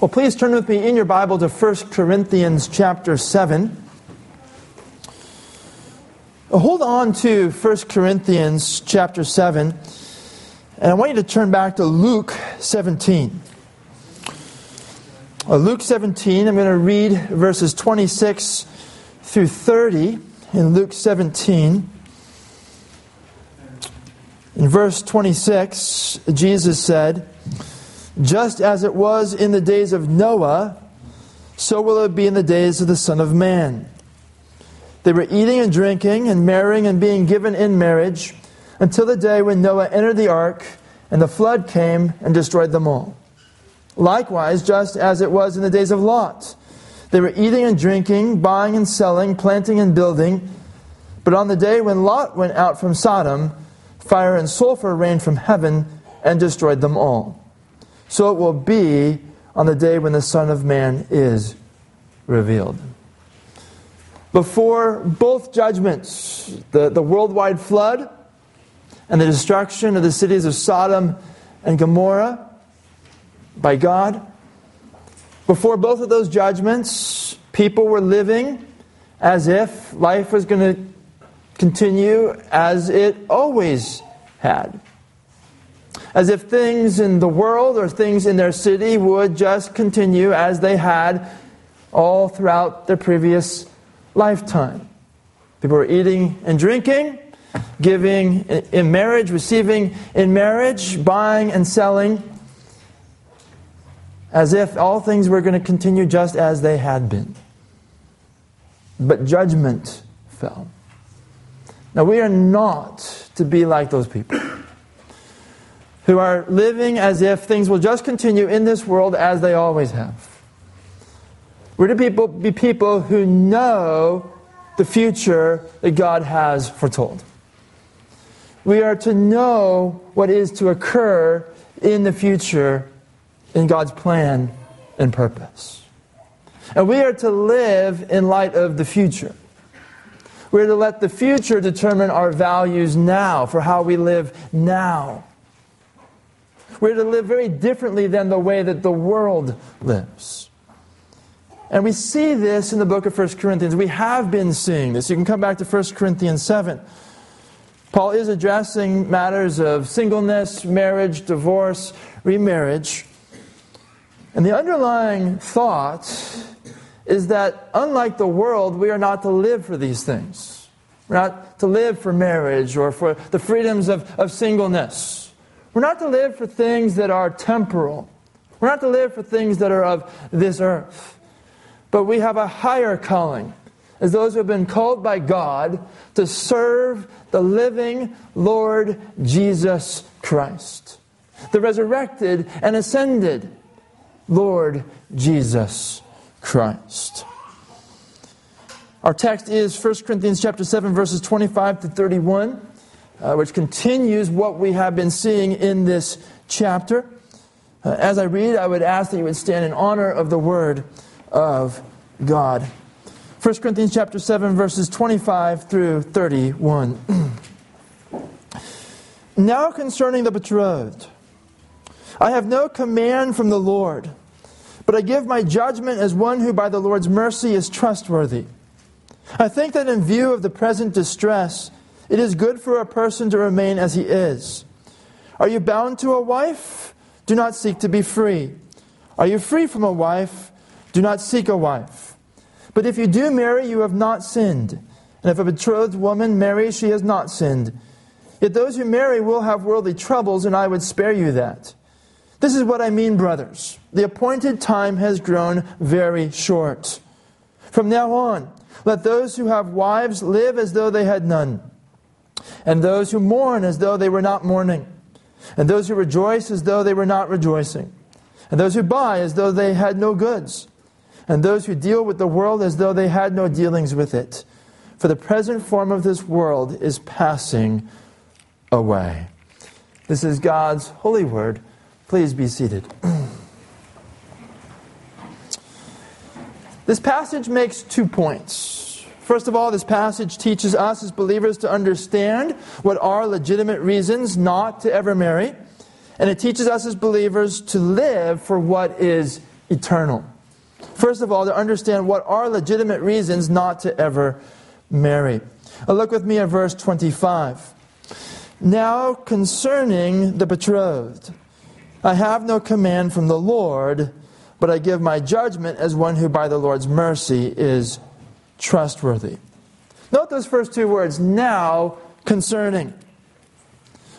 Well, please turn with me in your Bible to 1 Corinthians chapter 7. Hold on to 1 Corinthians chapter 7. And I want you to turn back to Luke 17. Luke 17, I'm going to read verses 26 through 30 in Luke 17. In verse 26, Jesus said, "Just as it was in the days of Noah, so will it be in the days of the Son of Man. They were eating and drinking and marrying and being given in marriage until the day when Noah entered the ark and the flood came and destroyed them all. Likewise, just as it was in the days of Lot, they were eating and drinking, buying and selling, planting and building. But on the day when Lot went out from Sodom, fire and sulfur rained from heaven and destroyed them all. So it will be on the day when the Son of Man is revealed." Before both judgments, the worldwide flood and the destruction of the cities of Sodom and Gomorrah by God, before both of those judgments, people were living as if life was going to continue as it always had. As if things in the world or things in their city would just continue as they had all throughout their previous lifetime. People were eating and drinking, giving in marriage, receiving in marriage, buying and selling, as if all things were going to continue just as they had been. But judgment fell. Now, we are not to be like those people who are living as if things will just continue in this world as they always have. We're to be people who know the future that God has foretold. We are to know what is to occur in the future in God's plan and purpose. And we are to live in light of the future. We're to let the future determine our values now, for how we live now. We're to live very differently than the way that the world lives. And we see this in the book of 1 Corinthians. We have been seeing this. You can come back to 1 Corinthians 7. Paul is addressing matters of singleness, marriage, divorce, remarriage. And the underlying thought is that, unlike the world, we are not to live for these things. We're not to live for marriage or for the freedoms of singleness. We're not to live for things that are temporal. We're not to live for things that are of this earth. But we have a higher calling as those who have been called by God to serve the living Lord Jesus Christ, the resurrected and ascended Lord Jesus Christ. Our text is 1 Corinthians chapter 7, verses 25 to 31. Which continues what we have been seeing in this chapter. As I read, I would ask that you would stand in honor of the Word of God. 1 Corinthians chapter 7, verses 25 through 31. "Now concerning the betrothed, I have no command from the Lord, but I give my judgment as one who by the Lord's mercy is trustworthy. I think that in view of the present distress, it is good for a person to remain as he is. Are you bound to a wife? Do not seek to be free. Are you free from a wife? Do not seek a wife. But if you do marry, you have not sinned. And if a betrothed woman marries, she has not sinned. Yet those who marry will have worldly troubles, and I would spare you that. This is what I mean, brothers. The appointed time has grown very short. From now on, let those who have wives live as though they had none. And those who mourn as though they were not mourning. And those who rejoice as though they were not rejoicing. And those who buy as though they had no goods. And those who deal with the world as though they had no dealings with it. For the present form of this world is passing away." This is God's holy word. Please be seated. This passage makes 2 points. First of all, this passage teaches us as believers to understand what are legitimate reasons not to ever marry. And it teaches us as believers to live for what is eternal. First of all, to understand what are legitimate reasons not to ever marry. Look with me at verse 25. Now concerning the betrothed, I have no command from the Lord, but I give my judgment as one who by the Lord's mercy is trustworthy. Note those first two words, now concerning.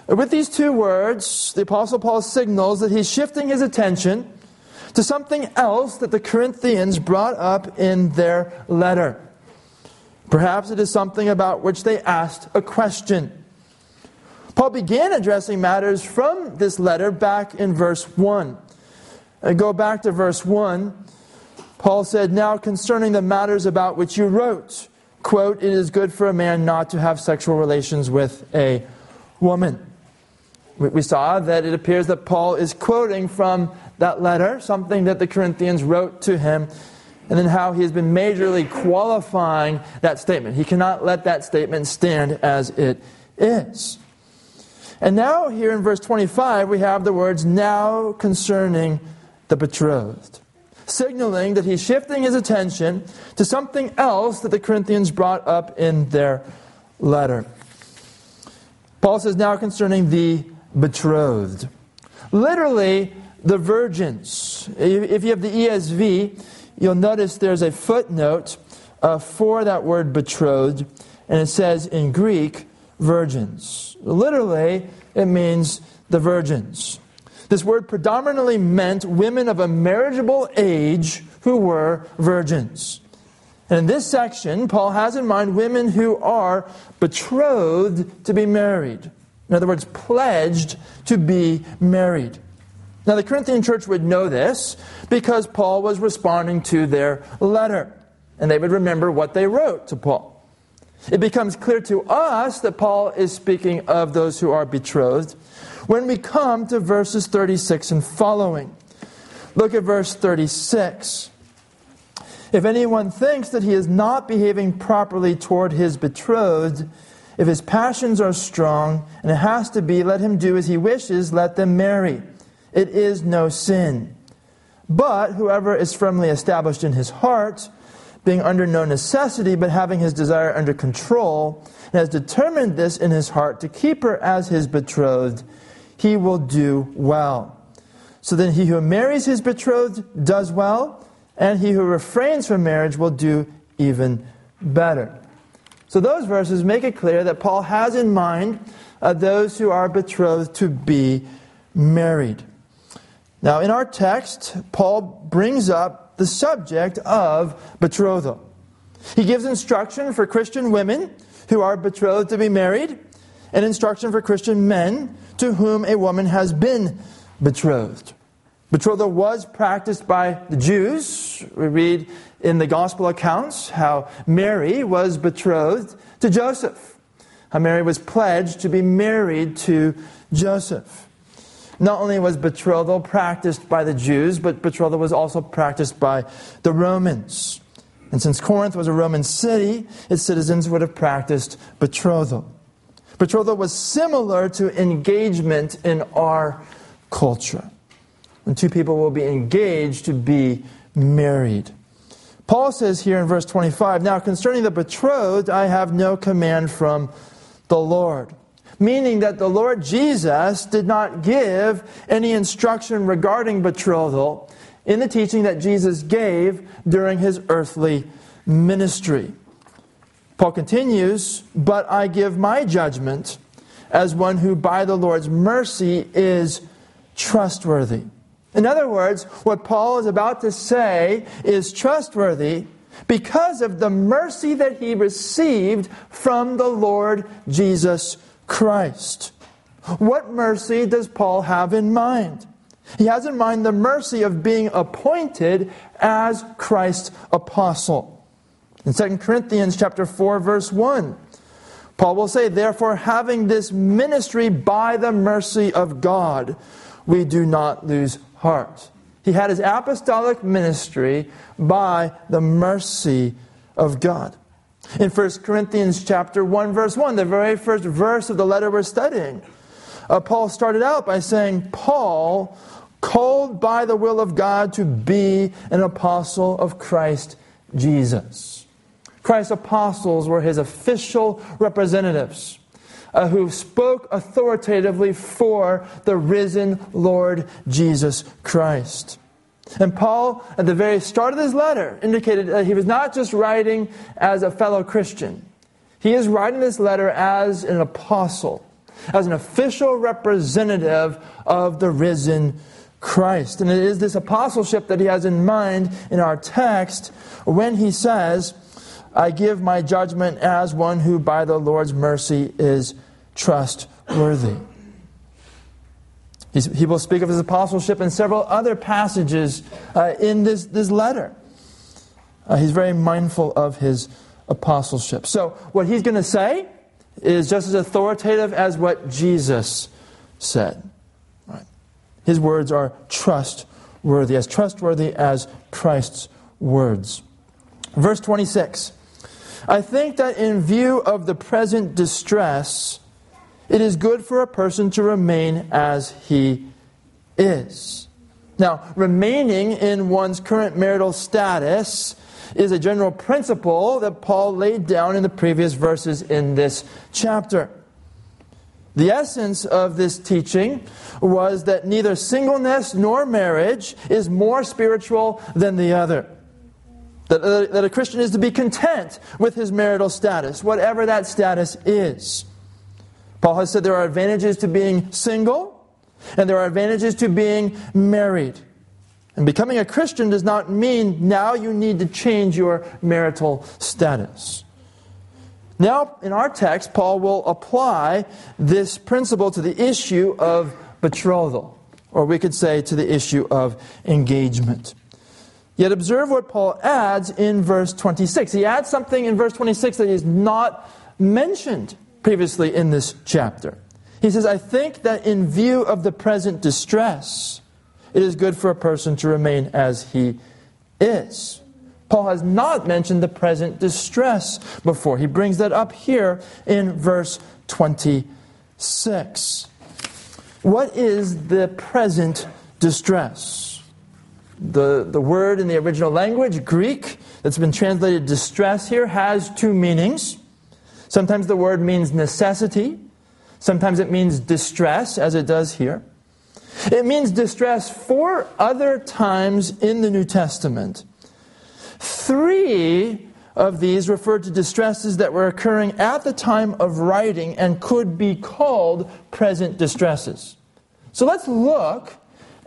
With these two words, the Apostle Paul signals that he's shifting his attention to something else that the Corinthians brought up in their letter. Perhaps it is something about which they asked a question. Paul began addressing matters from this letter back in verse 1. Go back to verse 1. Paul said, now concerning the matters about which you wrote, quote, it is good for a man not to have sexual relations with a woman. We saw that it appears that Paul is quoting from that letter, something that the Corinthians wrote to him, and then how he has been majorly qualifying that statement. He cannot let that statement stand as it is. And now here in verse 25, we have the words, now concerning the betrothed, signaling that he's shifting his attention to something else that the Corinthians brought up in their letter. Paul says, now concerning the betrothed. Literally, the virgins. If you have the ESV, you'll notice there's a footnote for that word betrothed, and it says in Greek, virgins. Literally, it means the virgins. This word predominantly meant women of a marriageable age who were virgins. And in this section, Paul has in mind women who are betrothed to be married. In other words, pledged to be married. Now, the Corinthian church would know this because Paul was responding to their letter. And they would remember what they wrote to Paul. It becomes clear to us that Paul is speaking of those who are betrothed when we come to verses 36 and following. Look at verse 36. If anyone thinks that he is not behaving properly toward his betrothed, if his passions are strong, and it has to be, let him do as he wishes, let them marry. It is no sin. But whoever is firmly established in his heart, being under no necessity, but having his desire under control, and has determined this in his heart to keep her as his betrothed, he will do well. So then he who marries his betrothed does well, and he who refrains from marriage will do even better. So those verses make it clear that Paul has in mind those who are betrothed to be married. Now in our text, Paul brings up the subject of betrothal. He gives instruction for Christian women who are betrothed to be married, and instruction for Christian men to whom a woman has been betrothed. Betrothal was practiced by the Jews. We read in the Gospel accounts how Mary was betrothed to Joseph, how Mary was pledged to be married to Joseph. Not only was betrothal practiced by the Jews, but betrothal was also practiced by the Romans. And since Corinth was a Roman city, its citizens would have practiced betrothal. Betrothal was similar to engagement in our culture, when two people will be engaged to be married. Paul says here in verse 25, now concerning the betrothed, I have no command from the Lord. Meaning that the Lord Jesus did not give any instruction regarding betrothal in the teaching that Jesus gave during his earthly ministry. Paul continues, but I give my judgment as one who by the Lord's mercy is trustworthy. In other words, what Paul is about to say is trustworthy because of the mercy that he received from the Lord Jesus Christ. What mercy does Paul have in mind? He has in mind the mercy of being appointed as Christ's apostle. In 2 Corinthians chapter 4, verse 1, Paul will say, therefore, having this ministry by the mercy of God, we do not lose heart. He had his apostolic ministry by the mercy of God. In 1 Corinthians chapter 1, verse 1, the very first verse of the letter we're studying, Paul started out by saying, Paul, called by the will of God to be an apostle of Christ Jesus. Christ's apostles were his official representatives who spoke authoritatively for the risen Lord Jesus Christ. And Paul, at the very start of his letter, indicated that he was not just writing as a fellow Christian. He is writing this letter as an apostle, as an official representative of the risen Christ. And it is this apostleship that he has in mind in our text when he says, I give my judgment as one who by the Lord's mercy is trustworthy. He will speak of his apostleship in several other passages in this letter. He's very mindful of his apostleship. So what he's going to say is just as authoritative as what Jesus said. Right? His words are trustworthy as Christ's words. Verse 26. I think that in view of the present distress, it is good for a person to remain as he is. Now, remaining in one's current marital status is a general principle that Paul laid down in the previous verses in this chapter. The essence of this teaching was that neither singleness nor marriage is more spiritual than the other. That a Christian is to be content with his marital status, whatever that status is. Paul has said there are advantages to being single, and there are advantages to being married. And becoming a Christian does not mean now you need to change your marital status. Now, in our text, Paul will apply this principle to the issue of betrothal, or we could say to the issue of engagement. Yet observe what Paul adds in verse 26. He adds something in verse 26 that is not mentioned previously in this chapter. He says, I think that in view of the present distress, it is good for a person to remain as he is. Paul has not mentioned the present distress before. He brings that up here in verse 26. What is the present distress? The word in the original language, Greek, that's been translated distress here, has two meanings. Sometimes the word means necessity. Sometimes it means distress, as it does here. It means distress 4 other times in the New Testament. 3 of these refer to distresses that were occurring at the time of writing and could be called present distresses. So let's look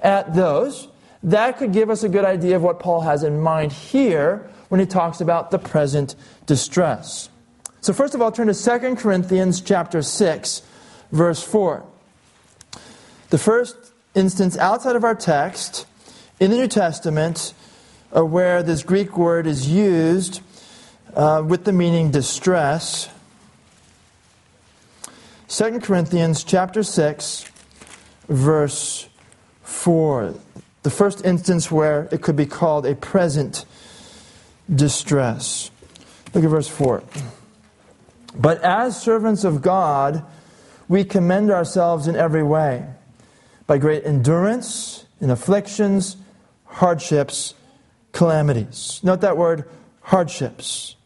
at those. That could give us a good idea of what Paul has in mind here when he talks about the present distress. So first of all, turn to 2 Corinthians chapter 6, verse 4. The first instance outside of our text in the New Testament where this Greek word is used with the meaning distress. 2 Corinthians chapter 6 verse 4. The first instance where it could be called a present distress. Look at verse 4. But as servants of God, we commend ourselves in every way, by great endurance, in afflictions, hardships, calamities. Note that word, hardships.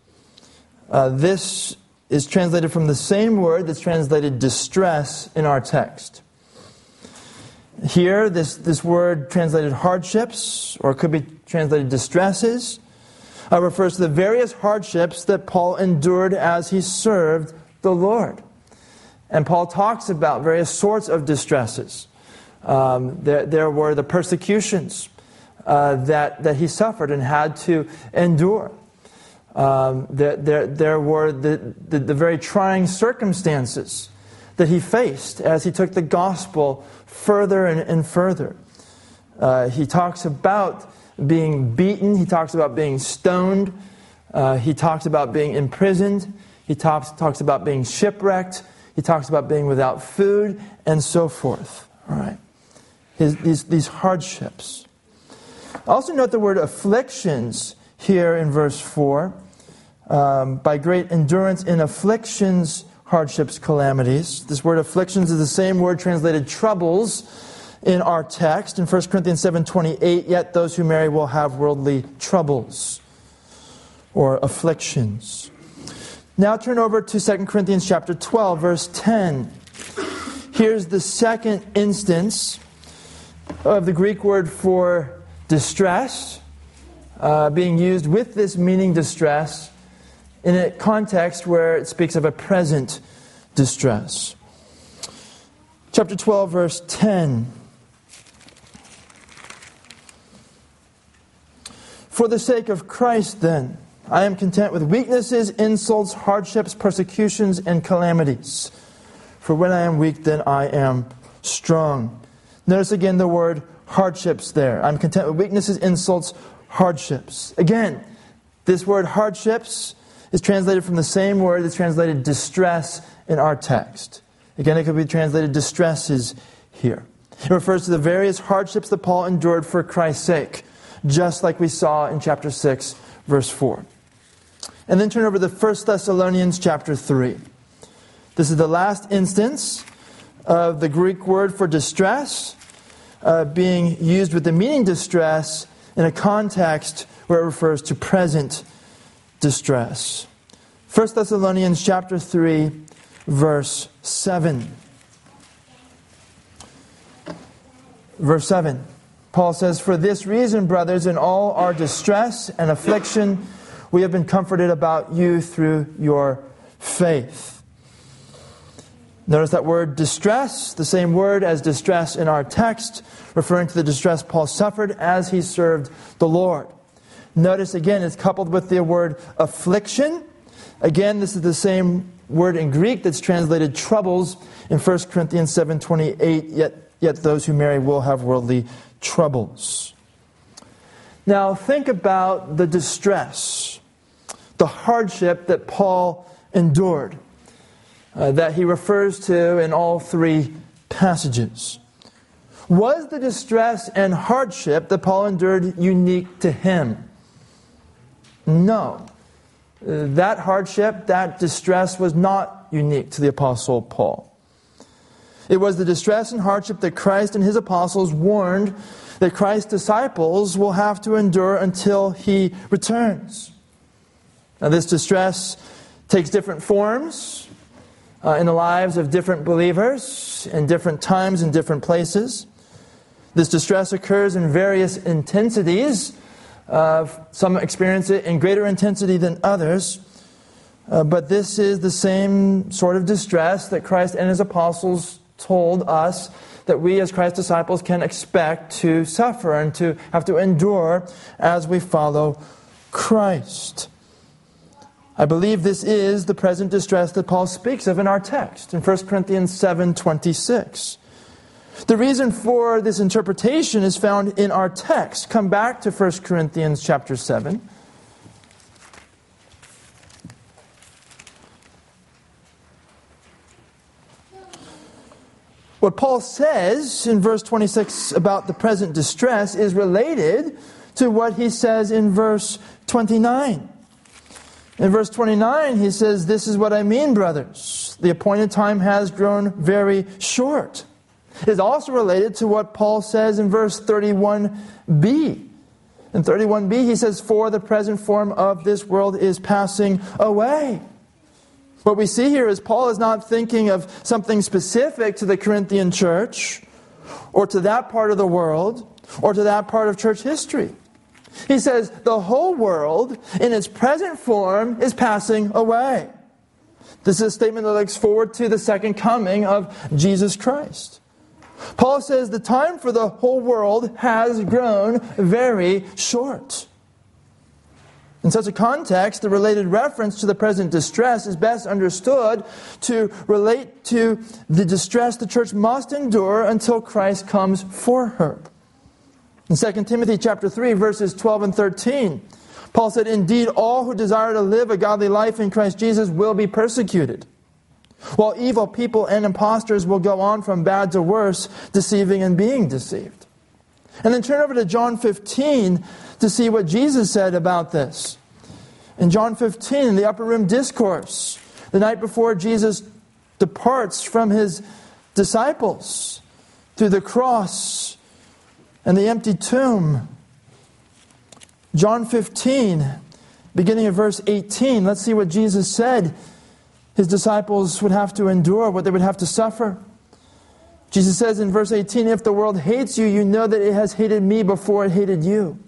This is translated from the same word that's translated distress in our text. Here, this word translated hardships, or it could be translated distresses, refers to the various hardships that Paul endured as he served the Lord. And Paul talks about various sorts of distresses. There were the persecutions that he suffered and had to endure. There were the very trying circumstances that he faced as he took the gospel further and further. He talks about being beaten. He talks about being stoned. He talks about being imprisoned. He talks about being shipwrecked. He talks about being without food and so forth. All right. These hardships. Also note the word afflictions here in verse 4. By great endurance in afflictions, hardships, calamities. This word afflictions is the same word translated troubles in our text in 1 Corinthians 7:28, yet those who marry will have worldly troubles or afflictions. Now turn over to 2 Corinthians chapter 12, verse 10. Here's the second instance of the Greek word for distress, being used with this meaning distress in a context where it speaks of a present distress. Chapter 12, verse 10. For the sake of Christ, then, I am content with weaknesses, insults, hardships, persecutions, and calamities. For when I am weak, then I am strong. Notice again the word hardships there. I'm content with weaknesses, insults, hardships. Again, this word hardships is translated from the same word that's translated distress in our text. Again, it could be translated distresses here. It refers to the various hardships that Paul endured for Christ's sake, just like we saw in chapter 6, verse 4. And then turn over to 1 Thessalonians chapter 3. This is the last instance of the Greek word for distress being used with the meaning distress in a context where it refers to present distress. 1 Thessalonians chapter 3, verse 7. Verse 7. Paul says, for this reason, brothers, in all our distress and affliction, we have been comforted about you through your faith. Notice that word distress, the same word as distress in our text, referring to the distress Paul suffered as he served the Lord. Notice again, it's coupled with the word affliction. Again, this is the same word in Greek that's translated troubles in 1 Corinthians 7:28, yet those who marry will have worldly troubles. Now think about the distress, the hardship that Paul endured, that he refers to in all three passages. Was the distress and hardship that Paul endured unique to him? No. That hardship, that distress was not unique to the Apostle Paul. It was the distress and hardship that Christ and his apostles warned that Christ's disciples will have to endure until he returns. Now, this distress takes different forms in the lives of different believers in different times and different places. This distress occurs in various intensities. Some experience it in greater intensity than others. But this is the same sort of distress that Christ and his apostles told us that we as Christ's disciples can expect to suffer and to have to endure as we follow Christ. I believe this is the present distress that Paul speaks of in our text in 1 Corinthians 7:26. The reason for this interpretation is found in our text. Come back to 1 Corinthians chapter 7. What Paul says in verse 26 about the present distress is related to what he says in verse 29. In verse 29, he says, this is what I mean, brothers. The appointed time has grown very short. It is also related to what Paul says in verse 31b. In 31b, he says, for the present form of this world is passing away. What we see here is Paul is not thinking of something specific to the Corinthian church or to that part of the world or to that part of church history. He says the whole world in its present form is passing away. This is a statement that looks forward to the second coming of Jesus Christ. Paul says the time for the whole world has grown very short. In such a context, the related reference to the present distress is best understood to relate to the distress the church must endure until Christ comes for her. In 2 Timothy chapter 3, verses 12 and 13, Paul said, indeed, all who desire to live a godly life in Christ Jesus will be persecuted, while evil people and impostors will go on from bad to worse, deceiving and being deceived. And then turn over to John 15 to see what Jesus said about this. In John 15, in the upper room discourse, the night before Jesus departs from his disciples, through the cross and the empty tomb. John 15, beginning at verse 18, let's see what Jesus said His disciples would have to endure, what they would have to suffer. Jesus says in verse 18, "If the world hates you, you know that it has hated me before it hated you.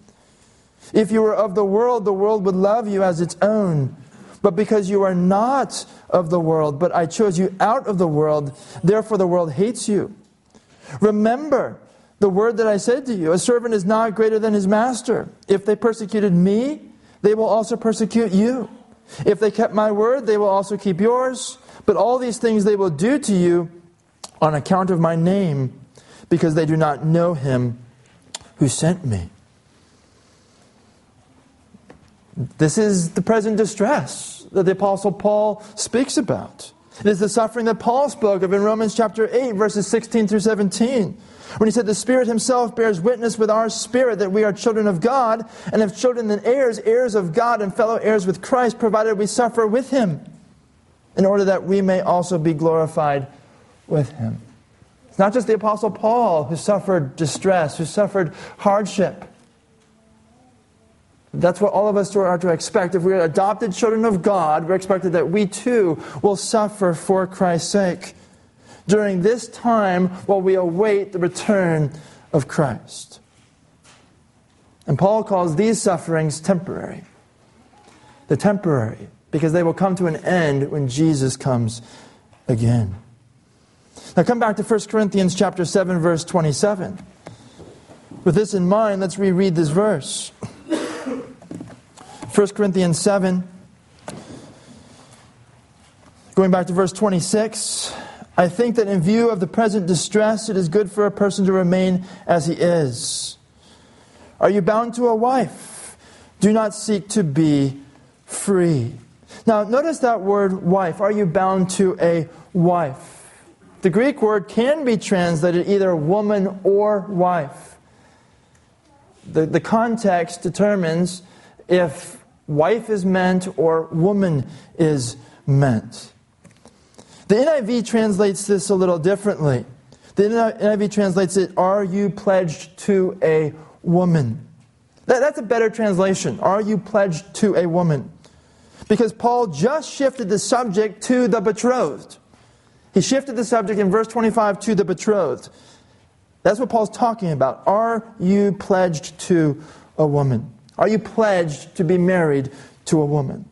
If you were of the world would love you as its own. But because you are not of the world, but I chose you out of the world, therefore the world hates you. Remember the word that I said to you, a servant is not greater than his master. If they persecuted me, they will also persecute you. If they kept my word, they will also keep yours. But all these things they will do to you on account of my name, because they do not know him who sent me." This is the present distress that the Apostle Paul speaks about. It is the suffering that Paul spoke of in Romans chapter 8, verses 16 through 17, when he said, "The Spirit himself bears witness with our spirit that we are children of God, and if children then heirs, heirs of God and fellow heirs with Christ, provided we suffer with him, in order that we may also be glorified with him." It's not just the Apostle Paul who suffered distress, who suffered hardship. That's what all of us are to expect. If we are adopted children of God, we're expected that we too will suffer for Christ's sake during this time while we await the return of Christ. And Paul calls these sufferings temporary. They're temporary because they will come to an end when Jesus comes again. Now come back to 1 Corinthians chapter 7, verse 27. With this in mind, let's reread this verse. 1 Corinthians 7, going back to verse 26, "I think that in view of the present distress, it is good for a person to remain as he is. Are you bound to a wife? Do not seek to be free." Now, notice that word wife. Are you bound to a wife? The Greek word can be translated either woman or wife. The context determines if wife is meant or woman is meant. The NIV translates this a little differently. The NIV translates it, "Are you pledged to a woman?" That's a better translation. Are you pledged to a woman? Because Paul just shifted the subject to the betrothed. He shifted the subject in verse 25 to the betrothed. That's what Paul's talking about. Are you pledged to a woman? Are you pledged to be married to a woman?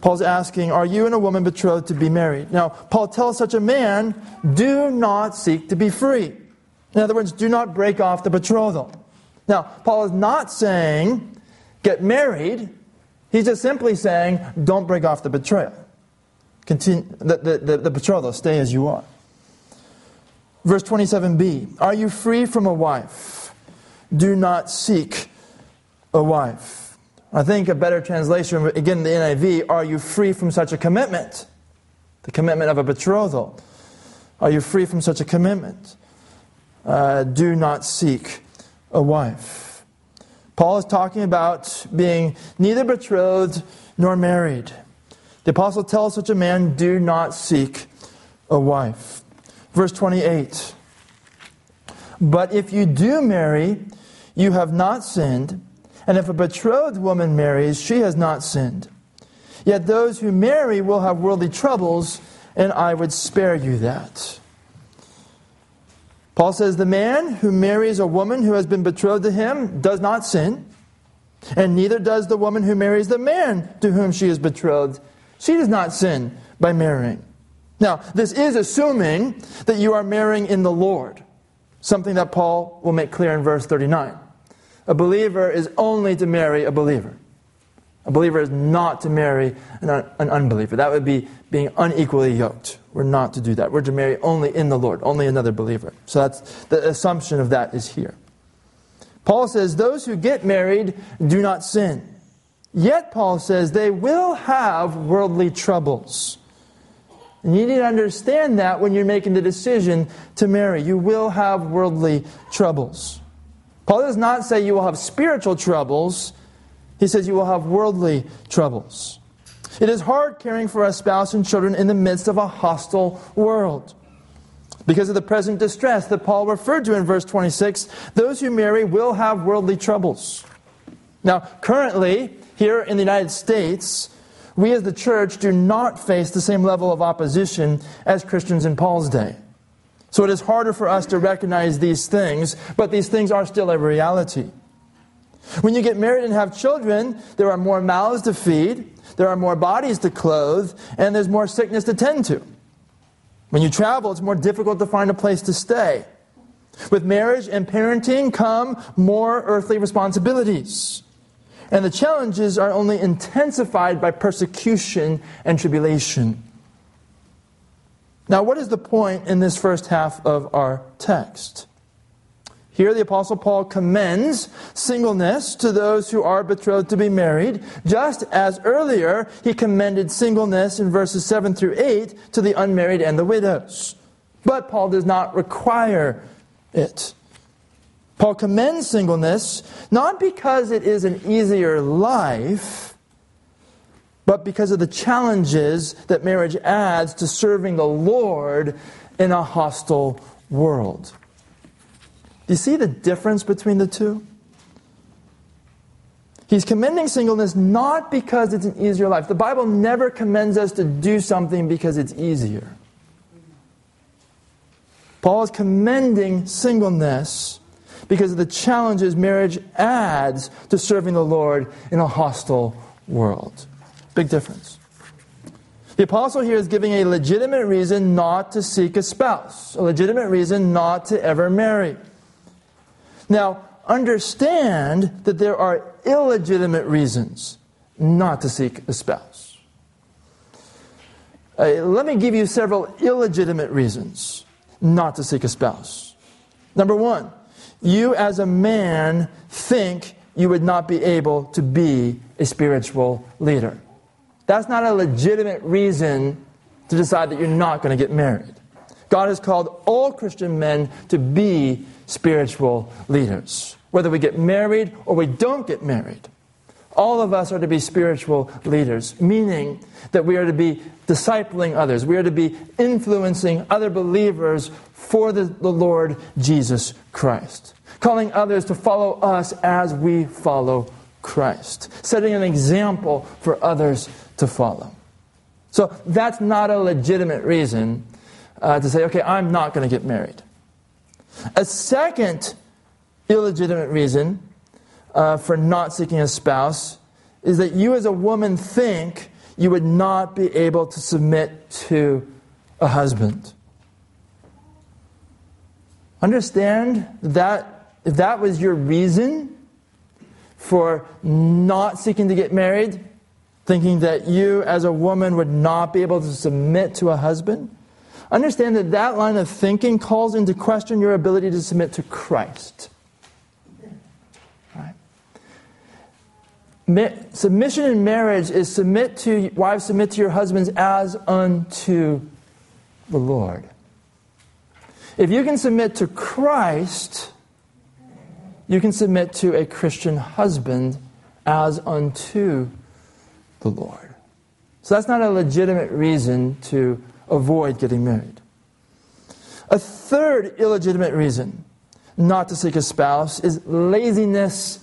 Paul's asking, are you and a woman betrothed to be married? Now, Paul tells such a man, do not seek to be free. In other words, do not break off the betrothal. Now, Paul is not saying, get married. He's just simply saying, don't break off the betrayal. Continue the betrothal, stay as you are. Verse 27b, "Are you free from a wife? Do not seek a wife." I think a better translation, again the NIV, "Are you free from such a commitment?" The commitment of a betrothal. Are you free from such a commitment? Do not seek a wife. Paul is talking about being neither betrothed nor married. The apostle tells such a man, do not seek a wife. Verse 28. "But if you do marry, you have not sinned, and if a betrothed woman marries, she has not sinned. Yet those who marry will have worldly troubles, and I would spare you that." Paul says the man who marries a woman who has been betrothed to him does not sin, and neither does the woman who marries the man to whom she is betrothed. She does not sin by marrying. Now, this is assuming that you are marrying in the Lord, something that Paul will make clear in verse 39. A believer is only to marry a believer. A believer is not to marry an unbeliever. That would be being unequally yoked. We're not to do that. We're to marry only in the Lord, only another believer. So that's the assumption of that is here. Paul says, those who get married do not sin. Yet, Paul says, they will have worldly troubles. And you need to understand that when you're making the decision to marry. You will have worldly troubles. Paul does not say you will have spiritual troubles. He says you will have worldly troubles. It is hard caring for a spouse and children in the midst of a hostile world. Because of the present distress that Paul referred to in verse 26, those who marry will have worldly troubles. Now, currently, here in the United States, we as the church do not face the same level of opposition as Christians in Paul's day. So it is harder for us to recognize these things, but these things are still a reality. When you get married and have children, there are more mouths to feed, there are more bodies to clothe, and there's more sickness to tend to. When you travel, it's more difficult to find a place to stay. With marriage and parenting come more earthly responsibilities. And the challenges are only intensified by persecution and tribulation. Now, what is the point in this first half of our text? Here the Apostle Paul commends singleness to those who are betrothed to be married, just as earlier he commended singleness in verses 7 through 8 to the unmarried and the widows. But Paul does not require it. Paul commends singleness not because it is an easier life, but because of the challenges that marriage adds to serving the Lord in a hostile world. Do you see the difference between the two? He's commending singleness not because it's an easier life. The Bible never commends us to do something because it's easier. Paul is commending singleness because of the challenges marriage adds to serving the Lord in a hostile world. Big difference. The apostle here is giving a legitimate reason not to seek a spouse, a legitimate reason not to ever marry. Now, understand that there are illegitimate reasons not to seek a spouse. Let me give you several illegitimate reasons not to seek a spouse. Number one, you as a man think you would not be able to be a spiritual leader. That's not a legitimate reason to decide that you're not going to get married. God has called all Christian men to be spiritual leaders. Whether we get married or we don't get married, all of us are to be spiritual leaders, meaning that we are to be discipling others. We are to be influencing other believers for the Lord Jesus Christ. Calling others to follow us as we follow Christ. Setting an example for others to follow. So that's not a legitimate reason to say, okay, I'm not going to get married. A second illegitimate reason for not seeking a spouse is that you as a woman think you would not be able to submit to a husband. Understand that if that was your reason for not seeking to get married, thinking that you as a woman would not be able to submit to a husband, understand that that line of thinking calls into question your ability to submit to Christ. Right? Submission in marriage is wives submit to your husbands as unto the Lord. If you can submit to Christ, you can submit to a Christian husband as unto the Lord. So that's not a legitimate reason to avoid getting married. A third illegitimate reason not to seek a spouse is laziness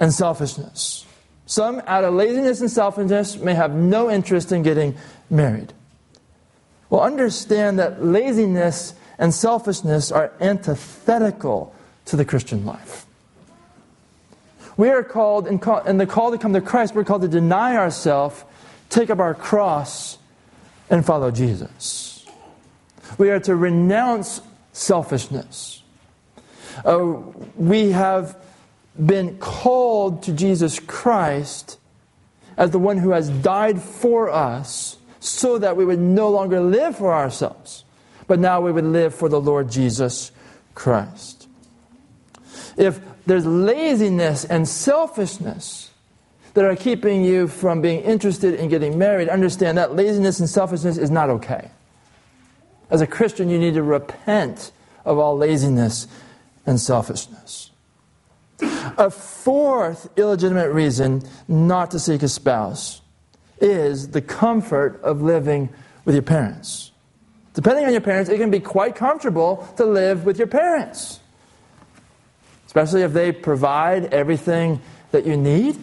and selfishness. Some, out of laziness and selfishness, may have no interest in getting married. Well, understand that laziness and selfishness are antithetical to the Christian life. We are called, in the call to come to Christ, we're called to deny ourselves, take up our cross, and follow Jesus. We are to renounce selfishness. We have been called to Jesus Christ as the one who has died for us so that we would no longer live for ourselves, but now we would live for the Lord Jesus Christ. If there's laziness and selfishness that are keeping you from being interested in getting married, understand that laziness and selfishness is not okay. As a Christian, you need to repent of all laziness and selfishness. A fourth illegitimate reason not to seek a spouse is the comfort of living with your parents. Depending on your parents, it can be quite comfortable to live with your parents. Especially if they provide everything that you need.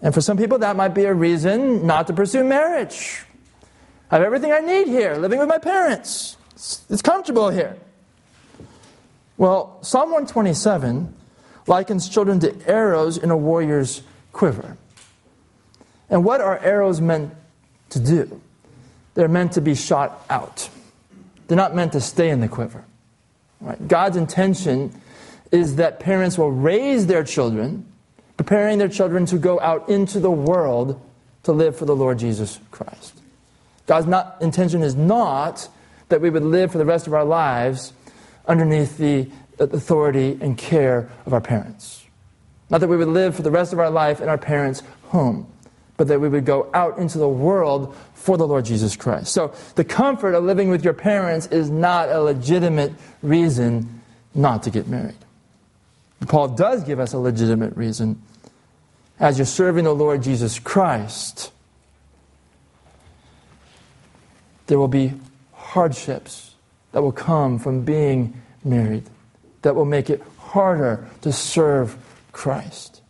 And for some people, that might be a reason not to pursue marriage. I have everything I need here, living with my parents. It's comfortable here. Well, Psalm 127 likens children to arrows in a warrior's quiver. And what are arrows meant to do? They're meant to be shot out. They're not meant to stay in the quiver. Right? God's intention is that parents will raise their children, preparing their children to go out into the world to live for the Lord Jesus Christ. God's intention is not that we would live for the rest of our lives underneath the authority and care of our parents. Not that we would live for the rest of our life in our parents' home, but that we would go out into the world for the Lord Jesus Christ. So the comfort of living with your parents is not a legitimate reason not to get married. Paul does give us a legitimate reason. As you're serving the Lord Jesus Christ, there will be hardships that will come from being married that will make it harder to serve Christ.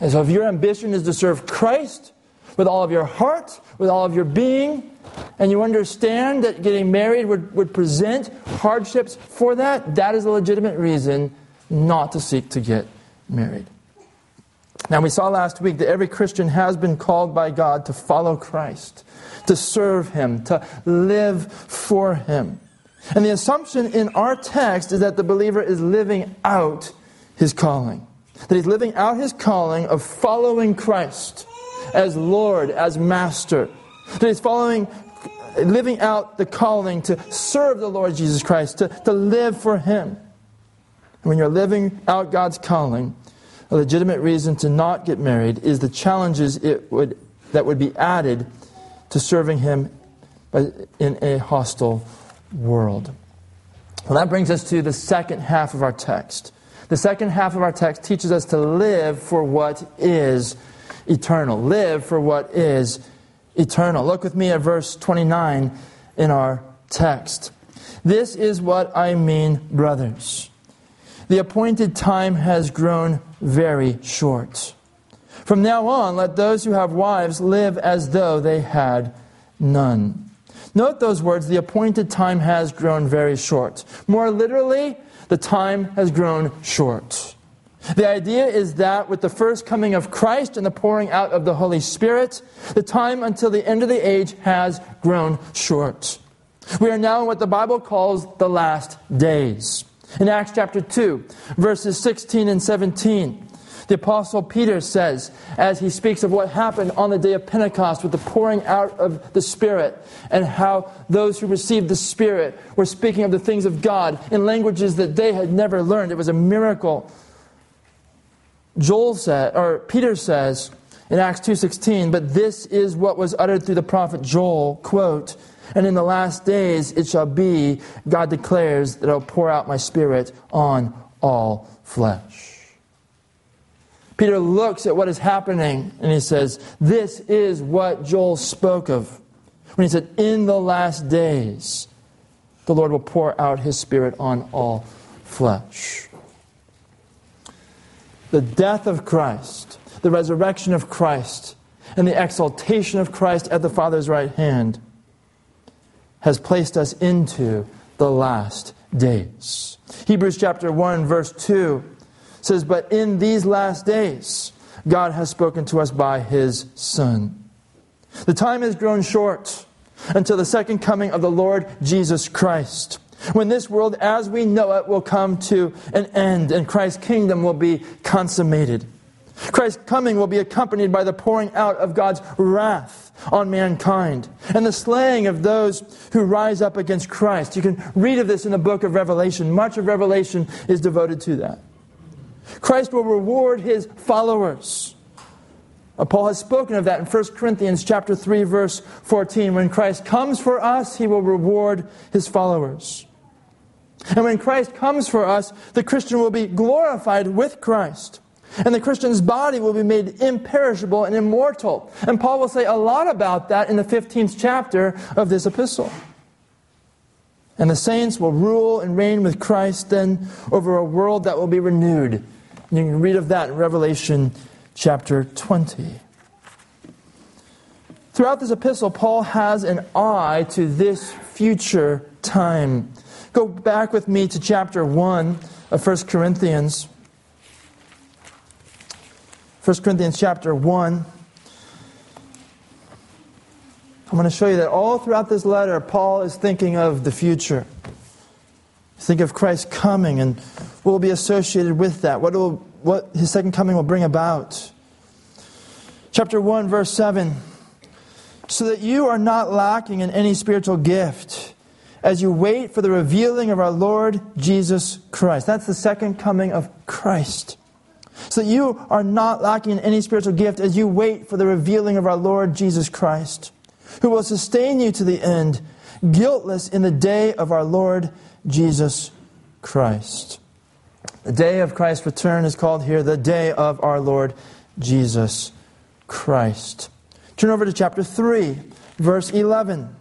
And so if your ambition is to serve Christ with all of your heart, with all of your being, and you understand that getting married would present hardships for that, that is a legitimate reason not to seek to get married. Now, we saw last week that every Christian has been called by God to follow Christ, to serve Him, to live for Him. And the assumption in our text is that the believer is living out his calling. That he's living out his calling of following Christ as Lord, as Master. That he's living out the calling to serve the Lord Jesus Christ, to live for Him. And when you're living out God's calling, a legitimate reason to not get married is the challenges that would be added to serving Him in a hostile world. Well, that brings us to the second half of our text. The second half of our text teaches us to live for what is eternal. Live for what is eternal. Look with me at verse 29 in our text. This is what I mean, brothers. The appointed time has grown very short. From now on, let those who have wives live as though they had none. Note those words, the appointed time has grown very short. More literally, the time has grown short. The idea is that with the first coming of Christ and the pouring out of the Holy Spirit, the time until the end of the age has grown short. We are now in what the Bible calls the last days. In Acts chapter 2, verses 16 and 17, the Apostle Peter says, as he speaks of what happened on the day of Pentecost with the pouring out of the Spirit, and how those who received the Spirit were speaking of the things of God in languages that they had never learned. It was a miracle. Peter says in Acts 2:16, but this is what was uttered through the prophet Joel, quote, and in the last days it shall be, God declares, that I'll pour out my Spirit on all flesh. Peter looks at what is happening and he says, this is what Joel spoke of. When he said, in the last days, the Lord will pour out His Spirit on all flesh. The death of Christ, the resurrection of Christ, and the exaltation of Christ at the Father's right hand has placed us into the last days. Hebrews chapter 1 verse 2 says, but in these last days, God has spoken to us by His Son. The time has grown short until the second coming of the Lord Jesus Christ, when this world as we know it will come to an end and Christ's kingdom will be consummated. Christ's coming will be accompanied by the pouring out of God's wrath on mankind and the slaying of those who rise up against Christ. You can read of this in the book of Revelation. Much of Revelation is devoted to that. Christ will reward His followers. Paul has spoken of that in 1 Corinthians chapter 3, verse 14. When Christ comes for us, He will reward His followers. And when Christ comes for us, the Christian will be glorified with Christ. And the Christian's body will be made imperishable and immortal. And Paul will say a lot about that in the 15th chapter of this epistle. And the saints will rule and reign with Christ then over a world that will be renewed. And you can read of that in Revelation chapter 20. Throughout this epistle, Paul has an eye to this future time. Go back with me to chapter 1 of 1 Corinthians. 1 Corinthians chapter 1. I'm going to show you that all throughout this letter, Paul is thinking of the future. Think of Christ coming and what will be associated with that. What His second coming will bring about. Chapter 1, verse 7. So that you are not lacking in any spiritual gift as you wait for the revealing of our Lord Jesus Christ. That's the second coming of Christ. So that you are not lacking in any spiritual gift as you wait for the revealing of our Lord Jesus Christ, who will sustain you to the end, guiltless in the day of our Lord Jesus Christ. The day of Christ's return is called here the day of our Lord Jesus Christ. Turn over to chapter 3, verse 11.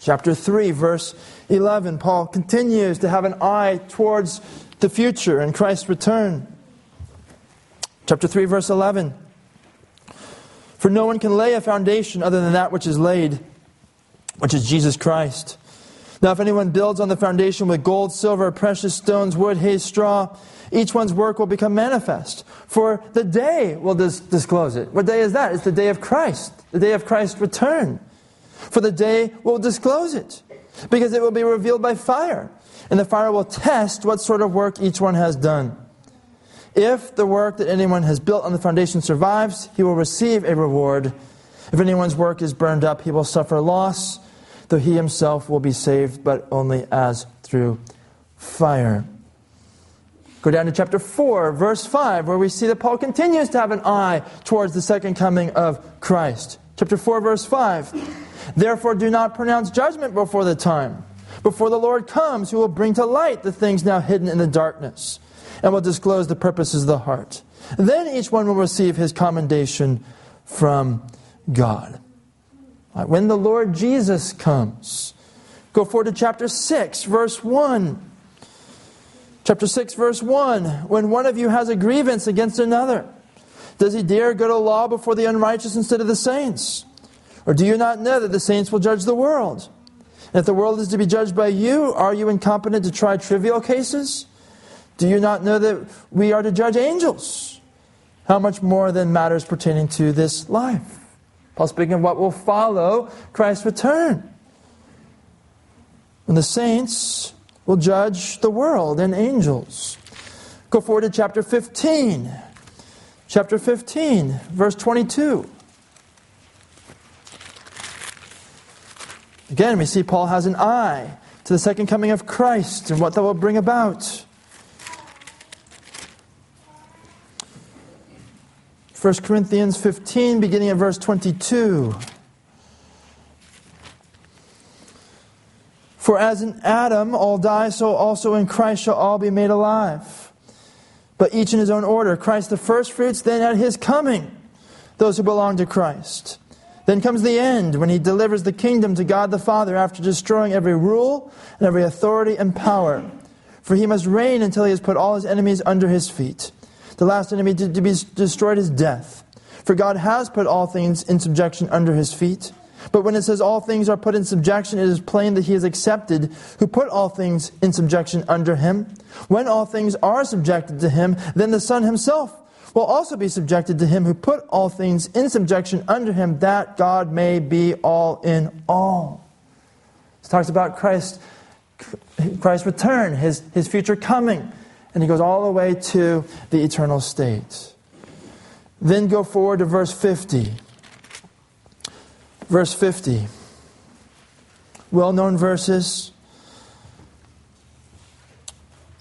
Chapter 3, verse 11. Paul continues to have an eye towards the future and Christ's return. Chapter 3, verse 11. For no one can lay a foundation other than that which is laid, which is Jesus Christ. Now if anyone builds on the foundation with gold, silver, precious stones, wood, hay, straw, each one's work will become manifest, for the day will disclose it. What day is that? It's the day of Christ, the day of Christ's return. For the day will disclose it, because it will be revealed by fire, and the fire will test what sort of work each one has done. If the work that anyone has built on the foundation survives, he will receive a reward. If anyone's work is burned up, he will suffer loss, though he himself will be saved, but only as through fire. Go down to chapter 4, verse 5, where we see that Paul continues to have an eye towards the second coming of Christ. Chapter 4, verse 5. Therefore do not pronounce judgment before the time, before the Lord comes, who will bring to light the things now hidden in the darkness, and will disclose the purposes of the heart. Then each one will receive his commendation from God. When the Lord Jesus comes. Go forward to chapter 6, verse 1. Chapter 6, verse 1. When one of you has a grievance against another, does he dare go to law before the unrighteous instead of the saints? Or do you not know that the saints will judge the world? And if the world is to be judged by you, are you incompetent to try trivial cases? Do you not know that we are to judge angels? How much more then matters pertaining to this life? Paul speaking of what will follow Christ's return, when the saints will judge the world and angels. Go forward to chapter 15. Chapter 15, verse 22. Again, we see Paul has an eye to the second coming of Christ and what that will bring about. 1 Corinthians 15, beginning at verse 22. For as in Adam all die, so also in Christ shall all be made alive. But each in his own order. Christ the firstfruits, then at His coming, those who belong to Christ. Then comes the end, when He delivers the kingdom to God the Father, after destroying every rule and every authority and power. For He must reign until He has put all His enemies under His feet. The last enemy to be destroyed is death. For God has put all things in subjection under His feet. But when it says all things are put in subjection, it is plain that He is accepted, who put all things in subjection under Him. When all things are subjected to Him, then the Son Himself will also be subjected to Him who put all things in subjection under Him, that God may be all in all. It talks about Christ's return, His future coming. And He goes all the way to the eternal state. Then go forward to verse 50. Verse 50. Well-known verses.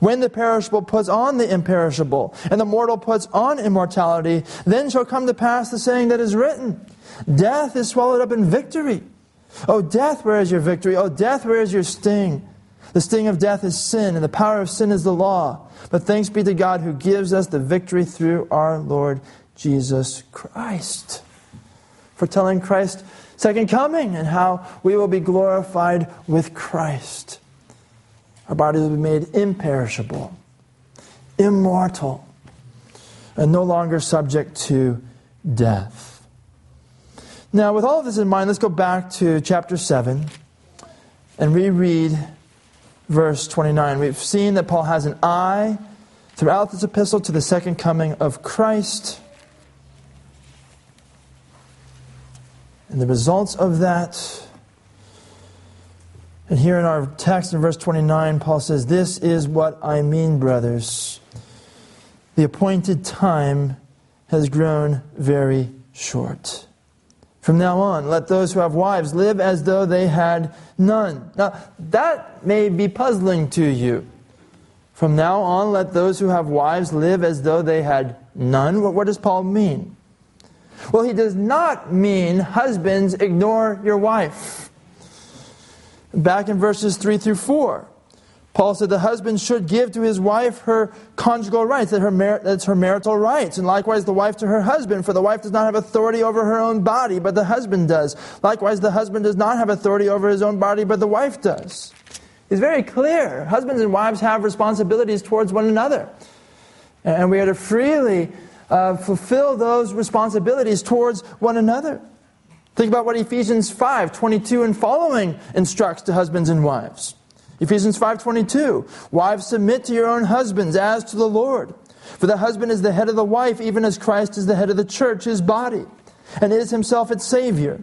When the perishable puts on the imperishable, and the mortal puts on immortality, then shall come to pass the saying that is written, Death is swallowed up in victory. O death, where is your victory? O death, where is your sting? The sting of death is sin, and the power of sin is the law. But thanks be to God who gives us the victory through our Lord Jesus Christ. Foretelling Christ's second coming and how we will be glorified with Christ. Our bodies will be made imperishable, immortal, and no longer subject to death. Now, with all of this in mind, let's go back to chapter 7 and reread verse 29. We've seen that Paul has an eye throughout this epistle to the second coming of Christ. And the results of that. And here in our text in verse 29, Paul says, This is what I mean, brothers. The appointed time has grown very short. From now on, let those who have wives live as though they had none. Now, that may be puzzling to you. From now on, let those who have wives live as though they had none. What does Paul mean? Well, he does not mean, husbands, ignore your wife. Back in verses 3 through 4, Paul said the husband should give to his wife her conjugal rights, that's her marital rights, and likewise the wife to her husband, for the wife does not have authority over her own body, but the husband does. Likewise, the husband does not have authority over his own body, but the wife does. It's very clear. Husbands and wives have responsibilities towards one another, and we are to freely fulfill those responsibilities towards one another. Think about what Ephesians 5:22 and following instructs to husbands and wives. Ephesians 5:22, Wives, submit to your own husbands as to the Lord. For the husband is the head of the wife, even as Christ is the head of the church, his body, and is himself its Savior.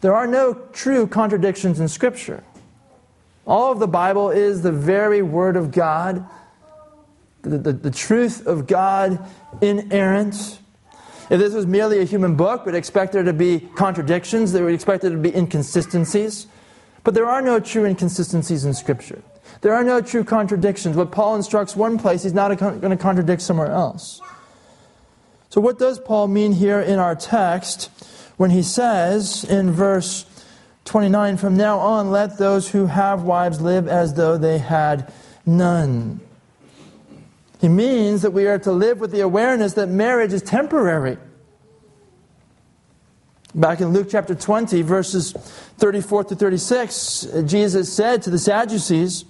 There are no true contradictions in Scripture. All of the Bible is the very Word of God, the truth of God, inerrant. If this was merely a human book, we'd expect there to be contradictions, we'd expect there to be inconsistencies. But there are no true inconsistencies in Scripture. There are no true contradictions. What Paul instructs one place, he's not going to contradict somewhere else. So what does Paul mean here in our text? When he says in verse 29, From now on, let those who have wives live as though they had none. He means that we are to live with the awareness that marriage is temporary. Back in Luke chapter 20, verses 34 to 36, Jesus said to the Sadducees,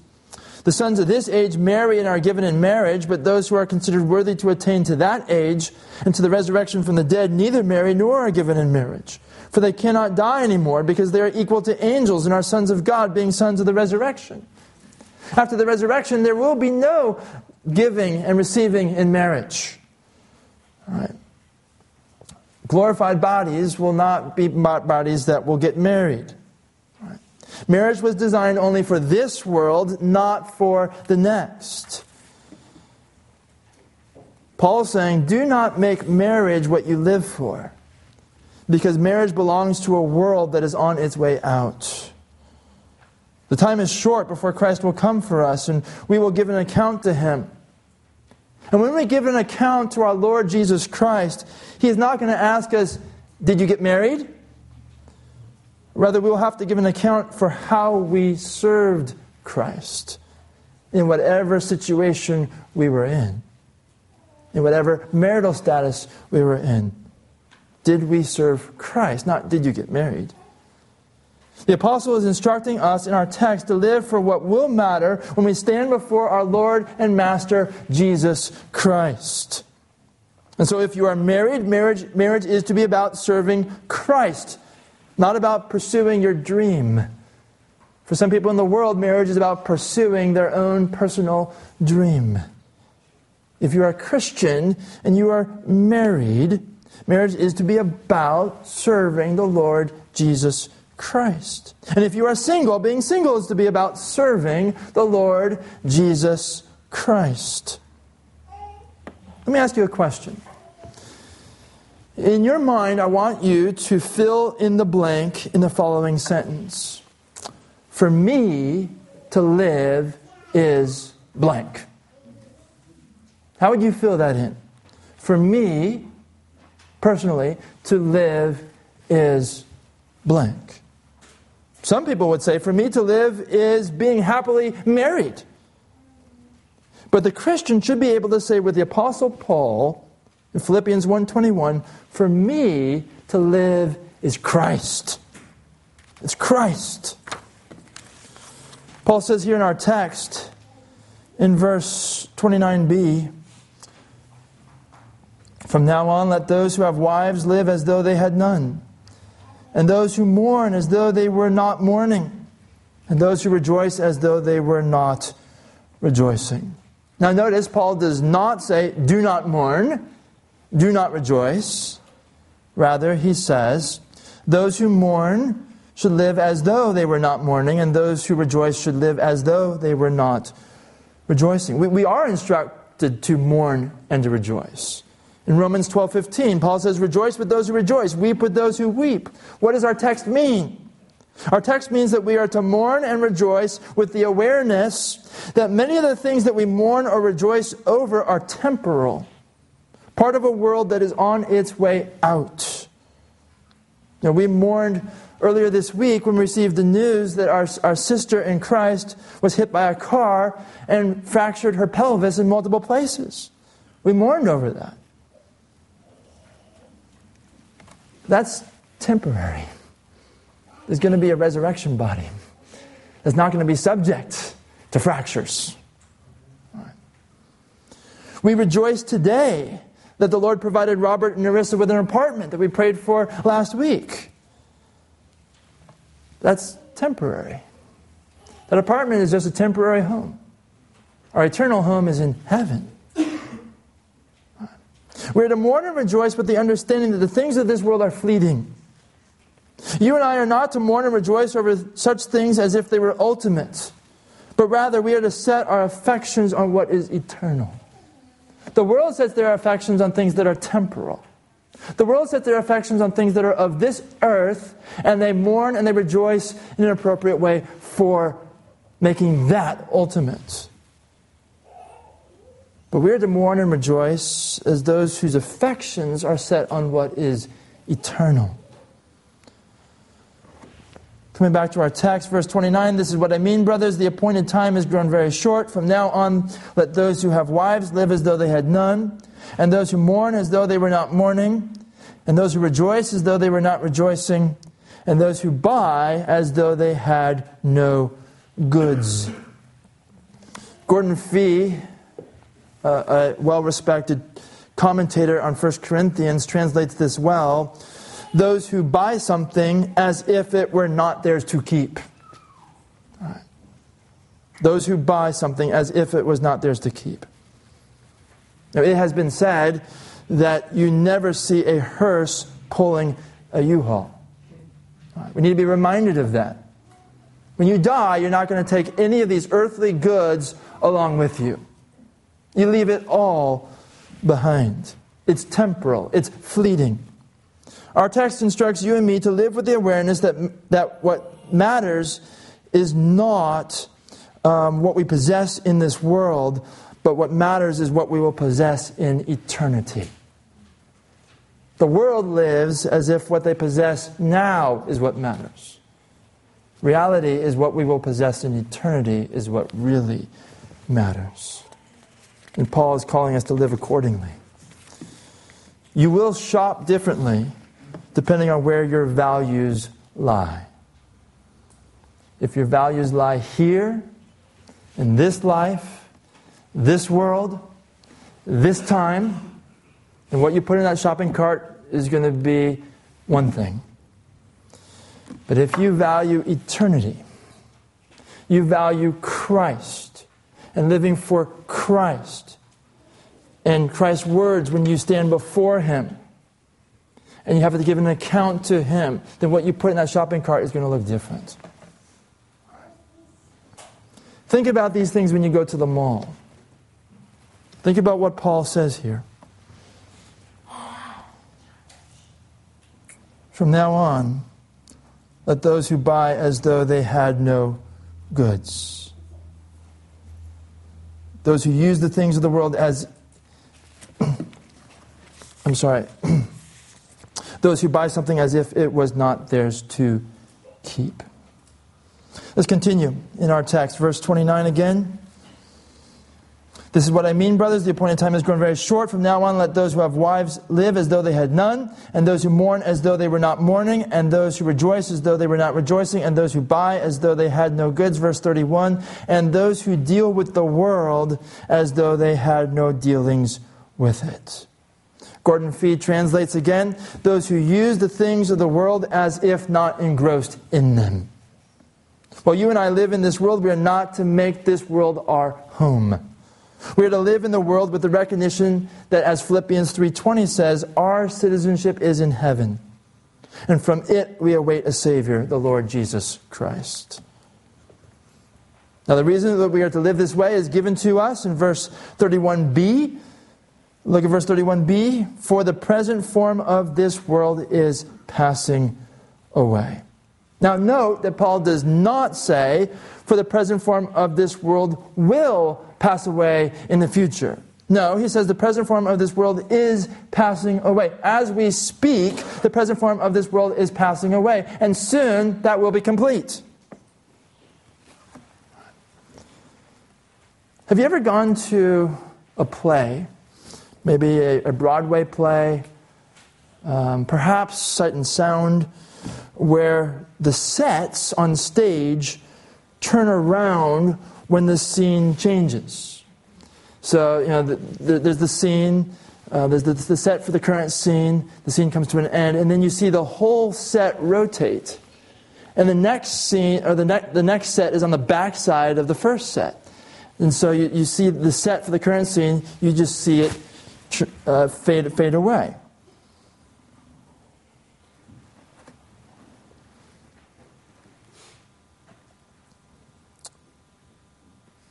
The sons of this age marry and are given in marriage, but those who are considered worthy to attain to that age and to the resurrection from the dead neither marry nor are given in marriage. For they cannot die anymore, because they are equal to angels and are sons of God, being sons of the resurrection. After the resurrection, there will be no giving and receiving in marriage. All right. Glorified bodies will not be bodies that will get married. Marriage was designed only for this world, not for the next. Paul is saying, do not make marriage what you live for, because marriage belongs to a world that is on its way out. The time is short before Christ will come for us, and we will give an account to him. And when we give an account to our Lord Jesus Christ, he is not going to ask us, did you get married? Rather, we will have to give an account for how we served Christ in whatever situation we were in whatever marital status we were in. Did we serve Christ? Not did you get married. The apostle is instructing us in our text to live for what will matter when we stand before our Lord and Master, Jesus Christ. And so if you are married, marriage is to be about serving Christ, not about pursuing your dream. For some people in the world, marriage is about pursuing their own personal dream. If you are a Christian and you are married, marriage is to be about serving the Lord Jesus Christ. And if you are single, being single is to be about serving the Lord Jesus Christ. Let me ask you a question. In your mind, I want you to fill in the blank in the following sentence. For me to live is blank. How would you fill that in? For me, personally, to live is blank. Some people would say, for me to live is being happily married. But the Christian should be able to say with the Apostle Paul in Philippians 1:21, for me to live is Christ. It's Christ. Paul says here in our text, in verse 29b, from now on, let those who have wives live as though they had none, and those who mourn as though they were not mourning, and those who rejoice as though they were not rejoicing. Now notice, Paul does not say, do not mourn, do not rejoice. Rather, he says, those who mourn should live as though they were not mourning, and those who rejoice should live as though they were not rejoicing. We are instructed to mourn and to rejoice. In Romans 12:15, Paul says, rejoice with those who rejoice, weep with those who weep. What does our text mean? Our text means that we are to mourn and rejoice with the awareness that many of the things that we mourn or rejoice over are temporal, part of a world that is on its way out. Now, we mourned earlier this week when we received the news that our sister in Christ was hit by a car and fractured her pelvis in multiple places. We mourned over that. That's temporary. There's going to be a resurrection body that's not going to be subject to fractures. Right. We rejoice today that the Lord provided Robert and Narissa with an apartment that we prayed for last week. That's temporary. That apartment is just a temporary home. Our eternal home is in heaven. Right. We're to mourn and rejoice with the understanding that the things of this world are fleeting. You and I are not to mourn and rejoice over such things as if they were ultimate, but rather we are to set our affections on what is eternal. The world sets their affections on things that are temporal. The world sets their affections on things that are of this earth, and they mourn and they rejoice in an appropriate way for making that ultimate. But we are to mourn and rejoice as those whose affections are set on what is eternal. Coming back to our text, verse 29, this is what I mean, brothers, the appointed time has grown very short. From now on, let those who have wives live as though they had none, and those who mourn as though they were not mourning, and those who rejoice as though they were not rejoicing, and those who buy as though they had no goods. Gordon Fee, a well-respected commentator on 1 Corinthians, translates this well. Those who buy something as if it were not theirs to keep. All right. Those who buy something as if it was not theirs to keep. Now, it has been said that you never see a hearse pulling a U-Haul. All right. We need to be reminded of that. When you die, you're not going to take any of these earthly goods along with you. You leave it all behind. It's temporal. It's fleeting. Our text instructs you and me to live with the awareness that what matters is not what we possess in this world, but what matters is what we will possess in eternity. The world lives as if what they possess now is what matters. Reality is what we will possess in eternity is what really matters. And Paul is calling us to live accordingly. You will shop differently depending on where your values lie. If your values lie here, in this life, this world, this time, then what you put in that shopping cart is going to be one thing. But if you value eternity, you value Christ and living for Christ, and Christ's words when you stand before him and you have to give an account to him, then what you put in that shopping cart is going to look different. Think about these things when you go to the mall. Think about what Paul says here. From now on, let those who buy as though they had no goods. Those who use the things of the world as... Those who buy something as if it was not theirs to keep. Let's continue in our text. Verse 29 again. This is what I mean, brothers. The appointed time has grown very short. From now on, let those who have wives live as though they had none, and those who mourn as though they were not mourning, and those who rejoice as though they were not rejoicing, and those who buy as though they had no goods. Verse 31, and those who deal with the world as though they had no dealings with it. Gordon Fee translates again, those who use the things of the world as if not engrossed in them. While you and I live in this world, we are not to make this world our home. We are to live in the world with the recognition that, as Philippians 3:20 says, our citizenship is in heaven. And from it we await a Savior, the Lord Jesus Christ. Now the reason that we are to live this way is given to us in verse 31b. Look at verse 31b. For the present form of this world is passing away. Now note that Paul does not say, for the present form of this world will pass away in the future. No, he says the present form of this world is passing away. As we speak, the present form of this world is passing away, and soon that will be complete. Have you ever gone to a play, maybe a Broadway play, perhaps Sight and Sound, where the sets on stage turn around when the scene changes? So, you know, there's the scene, there's the set for the current scene, the scene comes to an end, and then you see the whole set rotate. And the next scene, or the next set is on the back side of the first set. And so you see the set for the current scene, you just see it fade away.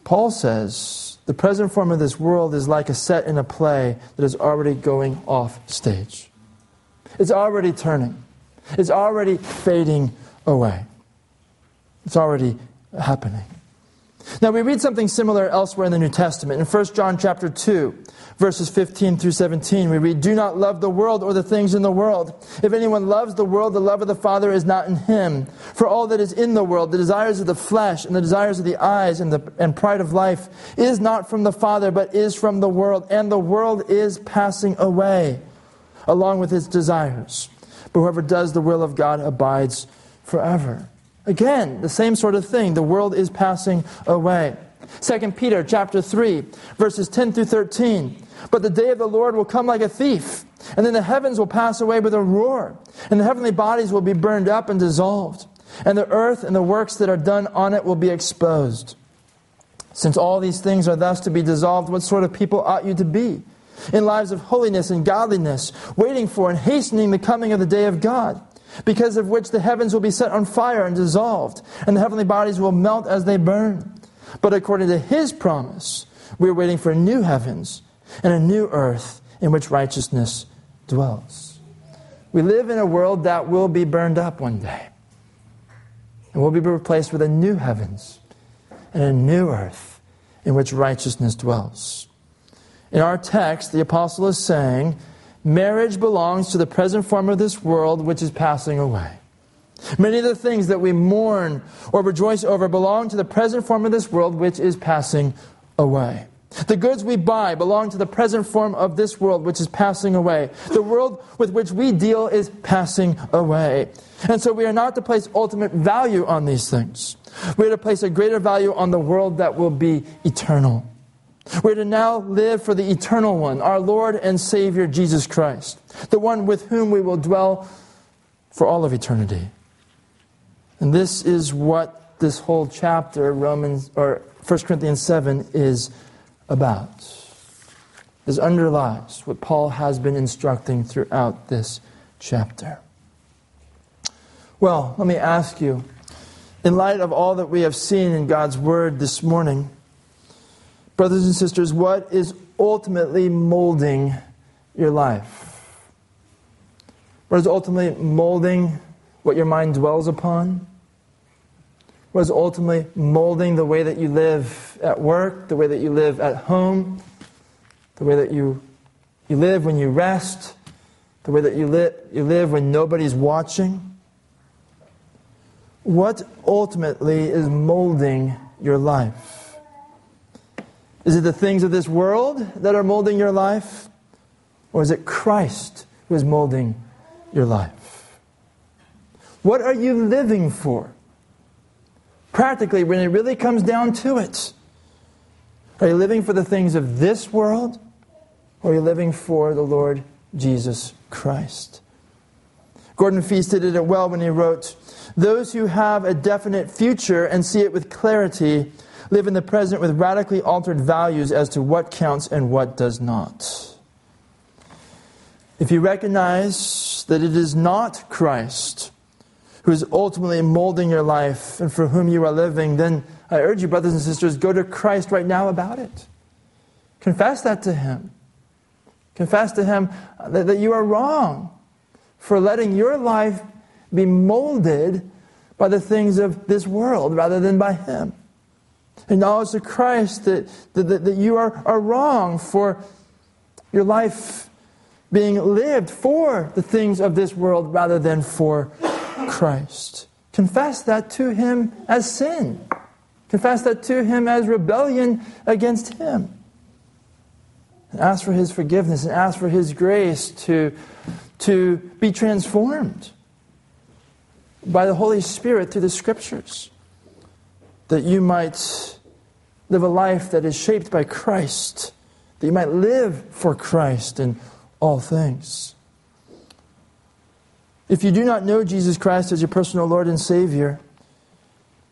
Paul says, the present form of this world is like a set in a play that is already going off stage. It's already turning. It's already fading away. It's already happening. Now we read something similar elsewhere in the New Testament. In 1 John chapter 2, verses 15 through 17, we read, do not love the world or the things in the world. If anyone loves the world, the love of the Father is not in him. For all that is in the world, the desires of the flesh and the desires of the eyes and pride of life is not from the Father, but is from the world. And the world is passing away along with its desires. But whoever does the will of God abides forever. Again, the same sort of thing. The world is passing away. 2 Peter chapter 3, verses 10 through 13. But the day of the Lord will come like a thief, and then the heavens will pass away with a roar, and the heavenly bodies will be burned up and dissolved, and the earth and the works that are done on it will be exposed. Since all these things are thus to be dissolved, what sort of people ought you to be? In lives of holiness and godliness, waiting for and hastening the coming of the day of God, because of which the heavens will be set on fire and dissolved, and the heavenly bodies will melt as they burn. But according to his promise, we are waiting for new heavens and a new earth in which righteousness dwells. We live in a world that will be burned up one day, and will be replaced with a new heavens and a new earth in which righteousness dwells. In our text, the apostle is saying, marriage belongs to the present form of this world, which is passing away. Many of the things that we mourn or rejoice over belong to the present form of this world, which is passing away. The goods we buy belong to the present form of this world, which is passing away. The world with which we deal is passing away. And so we are not to place ultimate value on these things. We are to place a greater value on the world that will be eternal. We are to now live for the eternal one, our Lord and Savior Jesus Christ, the one with whom we will dwell for all of eternity. And this is what this whole chapter, 1 Corinthians 7, is about. is underlies what Paul has been instructing throughout this chapter. Well, let me ask you, in light of all that we have seen in God's Word this morning, brothers and sisters, what is ultimately molding your life? What is ultimately molding what your mind dwells upon? What is ultimately molding the way that you live at work, the way that you live at home, the way that you live when you rest, the way that you live when nobody's watching? What ultimately is molding your life? Is it the things of this world that are molding your life? Or is it Christ who is molding your life? What are you living for? Practically, when it really comes down to it, are you living for the things of this world, or are you living for the Lord Jesus Christ? Gordon Fee stated it well when he wrote, "Those who have a definite future and see it with clarity live in the present with radically altered values as to what counts and what does not." If you recognize that it is not Christ who is ultimately molding your life and for whom you are living, then I urge you, brothers and sisters, go to Christ right now about it. Confess that to Him. Confess to Him that you are wrong for letting your life be molded by the things of this world rather than by Him. Acknowledge to Christ that you are wrong for your life being lived for the things of this world rather than for Christ. Confess that to Him as sin. Confess that to Him as rebellion against Him. And ask for His forgiveness and ask for His grace to be transformed by the Holy Spirit through the Scriptures, that you might live a life that is shaped by Christ, that you might live for Christ in all things. If you do not know Jesus Christ as your personal Lord and Savior,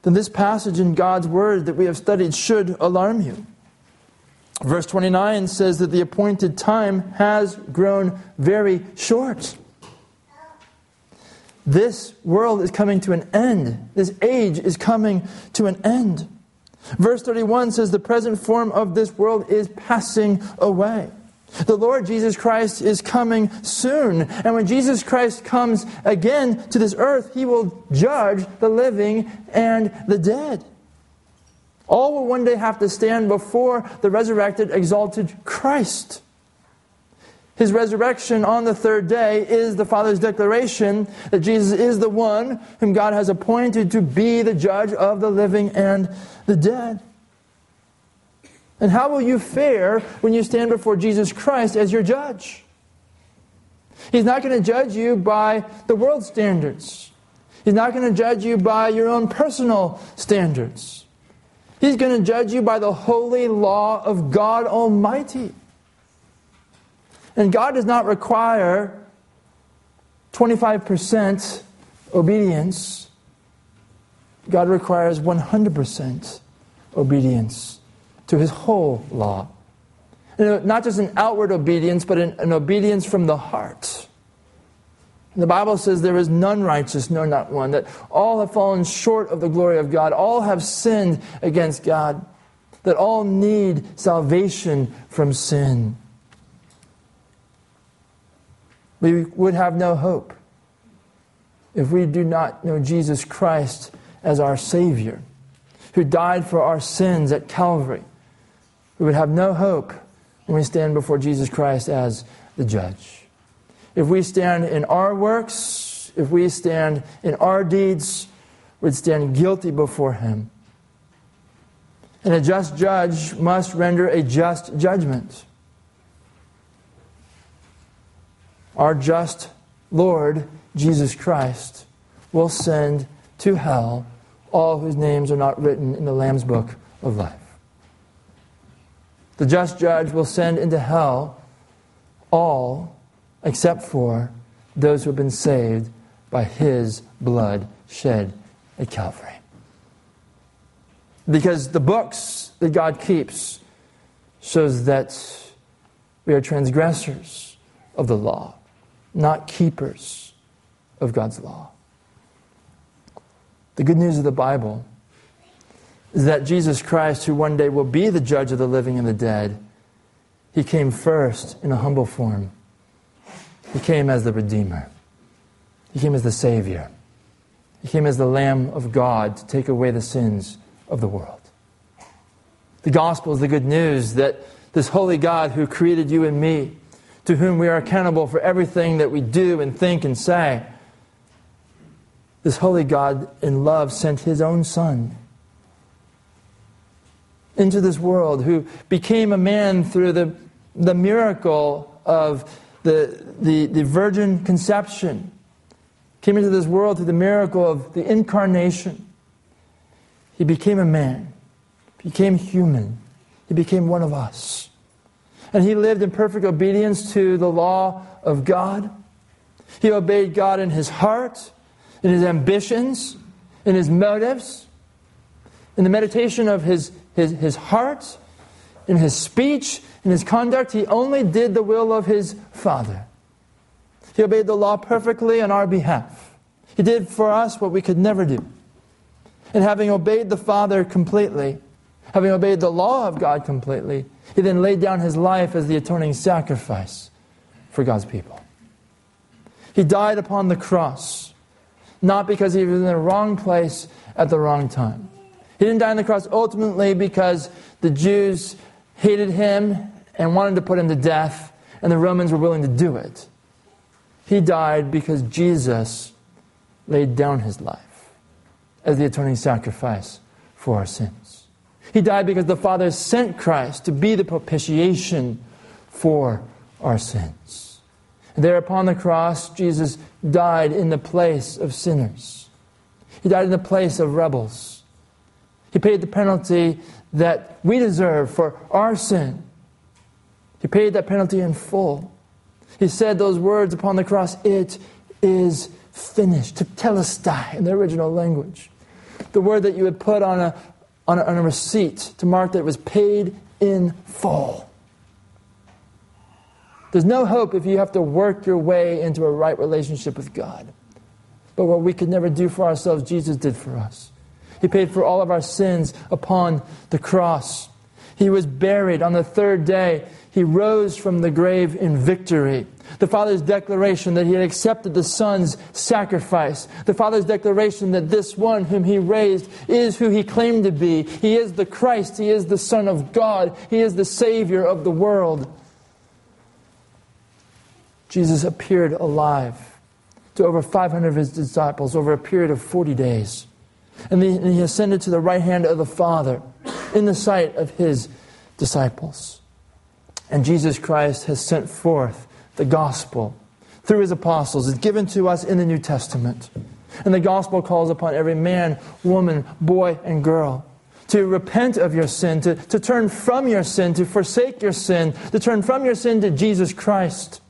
then this passage in God's Word that we have studied should alarm you. Verse 29 says that the appointed time has grown very short. This world is coming to an end. This age is coming to an end. Verse 31 says the present form of this world is passing away. The Lord Jesus Christ is coming soon. And when Jesus Christ comes again to this earth, He will judge the living and the dead. All will one day have to stand before the resurrected, exalted Christ. His resurrection on the third day is the Father's declaration that Jesus is the one whom God has appointed to be the judge of the living and the dead. And how will you fare when you stand before Jesus Christ as your judge? He's not going to judge you by the world's standards. He's not going to judge you by your own personal standards. He's going to judge you by the holy law of God Almighty. And God does not require 25% obedience. God requires 100% obedience to His whole law. And not just an outward obedience, but an obedience from the heart. And the Bible says there is none righteous, no, not one, that all have fallen short of the glory of God, all have sinned against God, that all need salvation from sin. We would have no hope if we do not know Jesus Christ as our Savior, who died for our sins at Calvary. We would have no hope when we stand before Jesus Christ as the judge. If we stand in our works, if we stand in our deeds, we'd stand guilty before Him. And a just judge must render a just judgment. Our just Lord, Jesus Christ, will send to hell all whose names are not written in the Lamb's Book of Life. The just judge will send into hell all except for those who have been saved by His blood shed at Calvary. Because the books that God keeps shows that We are transgressors of the law, not keepers of God's law. The good news of the Bible is that Jesus Christ, who one day will be the judge of the living and the dead, he came first in a humble form. He came as the Redeemer. He came as the Savior. He came as the Lamb of God to take away the sins of the world. The gospel is the good news that this holy God who created you and me, to whom we are accountable for everything that we do and think and say, this holy God in love sent his own Son into this world, who became a man through the miracle of the virgin conception, came into this world through the miracle of the incarnation. He became a man, became human, he became one of us. And he lived in perfect obedience to the law of God. He obeyed God in his heart, in his ambitions, in his motives, in the meditation of his heart, in his speech, in his conduct. He only did the will of his Father. He obeyed the law perfectly on our behalf. He did for us what we could never do. And having obeyed the Father completely, having obeyed the law of God completely, he then laid down his life as the atoning sacrifice for God's people. He died upon the cross, not because he was in the wrong place at the wrong time. He didn't die on the cross ultimately because the Jews hated him and wanted to put him to death, and the Romans were willing to do it. He died because Jesus laid down his life as the atoning sacrifice for our sins. He died because the Father sent Christ to be the propitiation for our sins. And there upon the cross, Jesus died in the place of sinners. He died in the place of rebels. He paid the penalty that we deserve for our sin. He paid that penalty in full. He said those words upon the cross, "It is finished," to telestai in the original language. The word that you would put on a receipt to mark that it was paid in full. There's no hope if you have to work your way into a right relationship with God. But what we could never do for ourselves, Jesus did for us. He paid for all of our sins upon the cross. He was buried. On the third day, he rose from the grave in victory. The Father's declaration that he had accepted the Son's sacrifice. The Father's declaration that this one whom he raised is who he claimed to be. He is the Christ. He is the Son of God. He is the Savior of the world. Jesus appeared alive to over 500 of his disciples over a period of 40 days. And he ascended to the right hand of the Father in the sight of his disciples. And Jesus Christ has sent forth the gospel through his apostles. It's given to us in the New Testament. And the gospel calls upon every man, woman, boy, and girl to repent of your sin, to turn from your sin, to forsake your sin, to turn from your sin to Jesus Christ,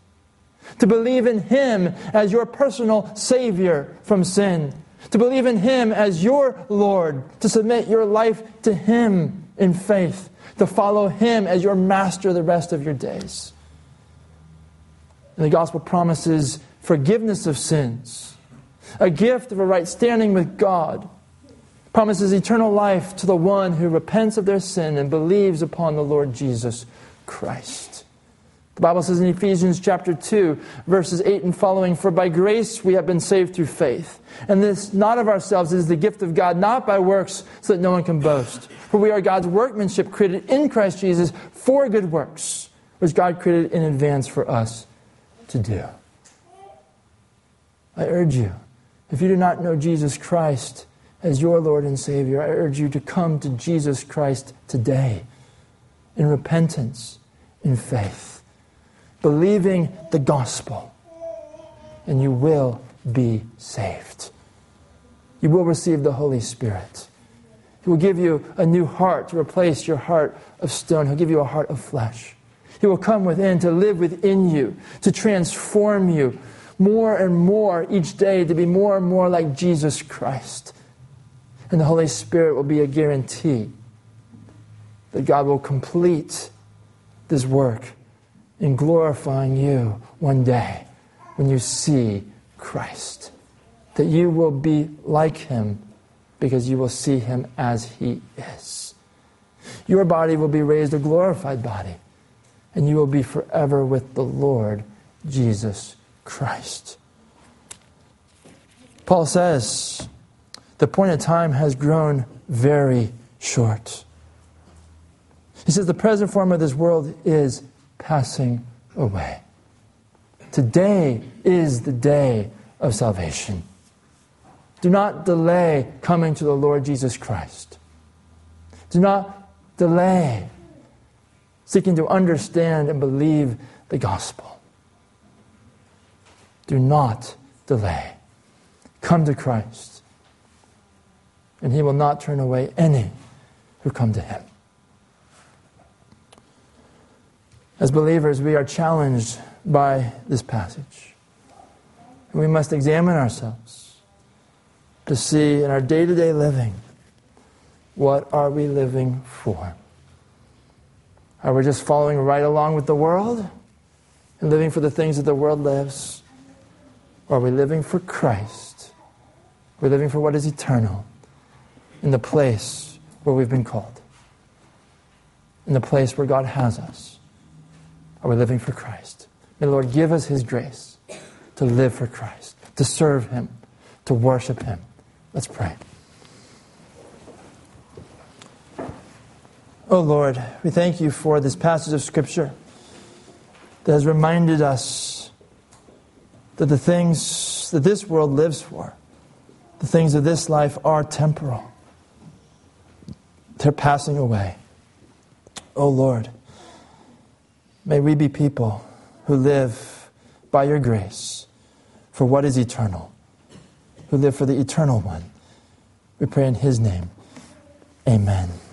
to believe in him as your personal Savior from sin, to believe in him as your Lord, to submit your life to him in faith, to follow him as your master the rest of your days. And the gospel promises forgiveness of sins, a gift of a right standing with God, promises eternal life to the one who repents of their sin and believes upon the Lord Jesus Christ. The Bible says in Ephesians chapter 2, verses 8 and following, "For by grace we have been saved through faith. And this not of ourselves is the gift of God, not by works, so that no one can boast. For we are God's workmanship, created in Christ Jesus for good works, which God created in advance for us to do." I urge you, if you do not know Jesus Christ as your Lord and Savior, I urge you to come to Jesus Christ today in repentance, in faith, believing the gospel, and you will be saved. You will receive the Holy Spirit. He will give you a new heart to replace your heart of stone. He'll give you a heart of flesh. He will come within to live within you, to transform you more and more each day to be more and more like Jesus Christ. And the Holy Spirit will be a guarantee that God will complete this work in glorifying you one day when you see Christ. That you will be like him because you will see him as he is. Your body will be raised a glorified body, and you will be forever with the Lord Jesus Christ. Paul says, the point of time has grown very short. He says the present form of this world is passing away. Today is the day of salvation. Do not delay coming to the Lord Jesus Christ. Do not delay seeking to understand and believe the gospel. Do not delay. Come to Christ, and he will not turn away any who come to him. As believers, we are challenged by this passage. And we must examine ourselves to see in our day-to-day living, what are we living for? Are we just following right along with the world and living for the things that the world lives? Or are we living for Christ? We're living for what is eternal in the place where we've been called, in the place where God has us. Are we living for Christ? May the Lord give us his grace to live for Christ, to serve him, to worship him. Let's pray. Oh Lord, we thank you for this passage of Scripture that has reminded us that the things that this world lives for, the things of this life are temporal. They're passing away. Oh Lord, may we be people who live by your grace for what is eternal, who live for the eternal one. We pray in his name. Amen.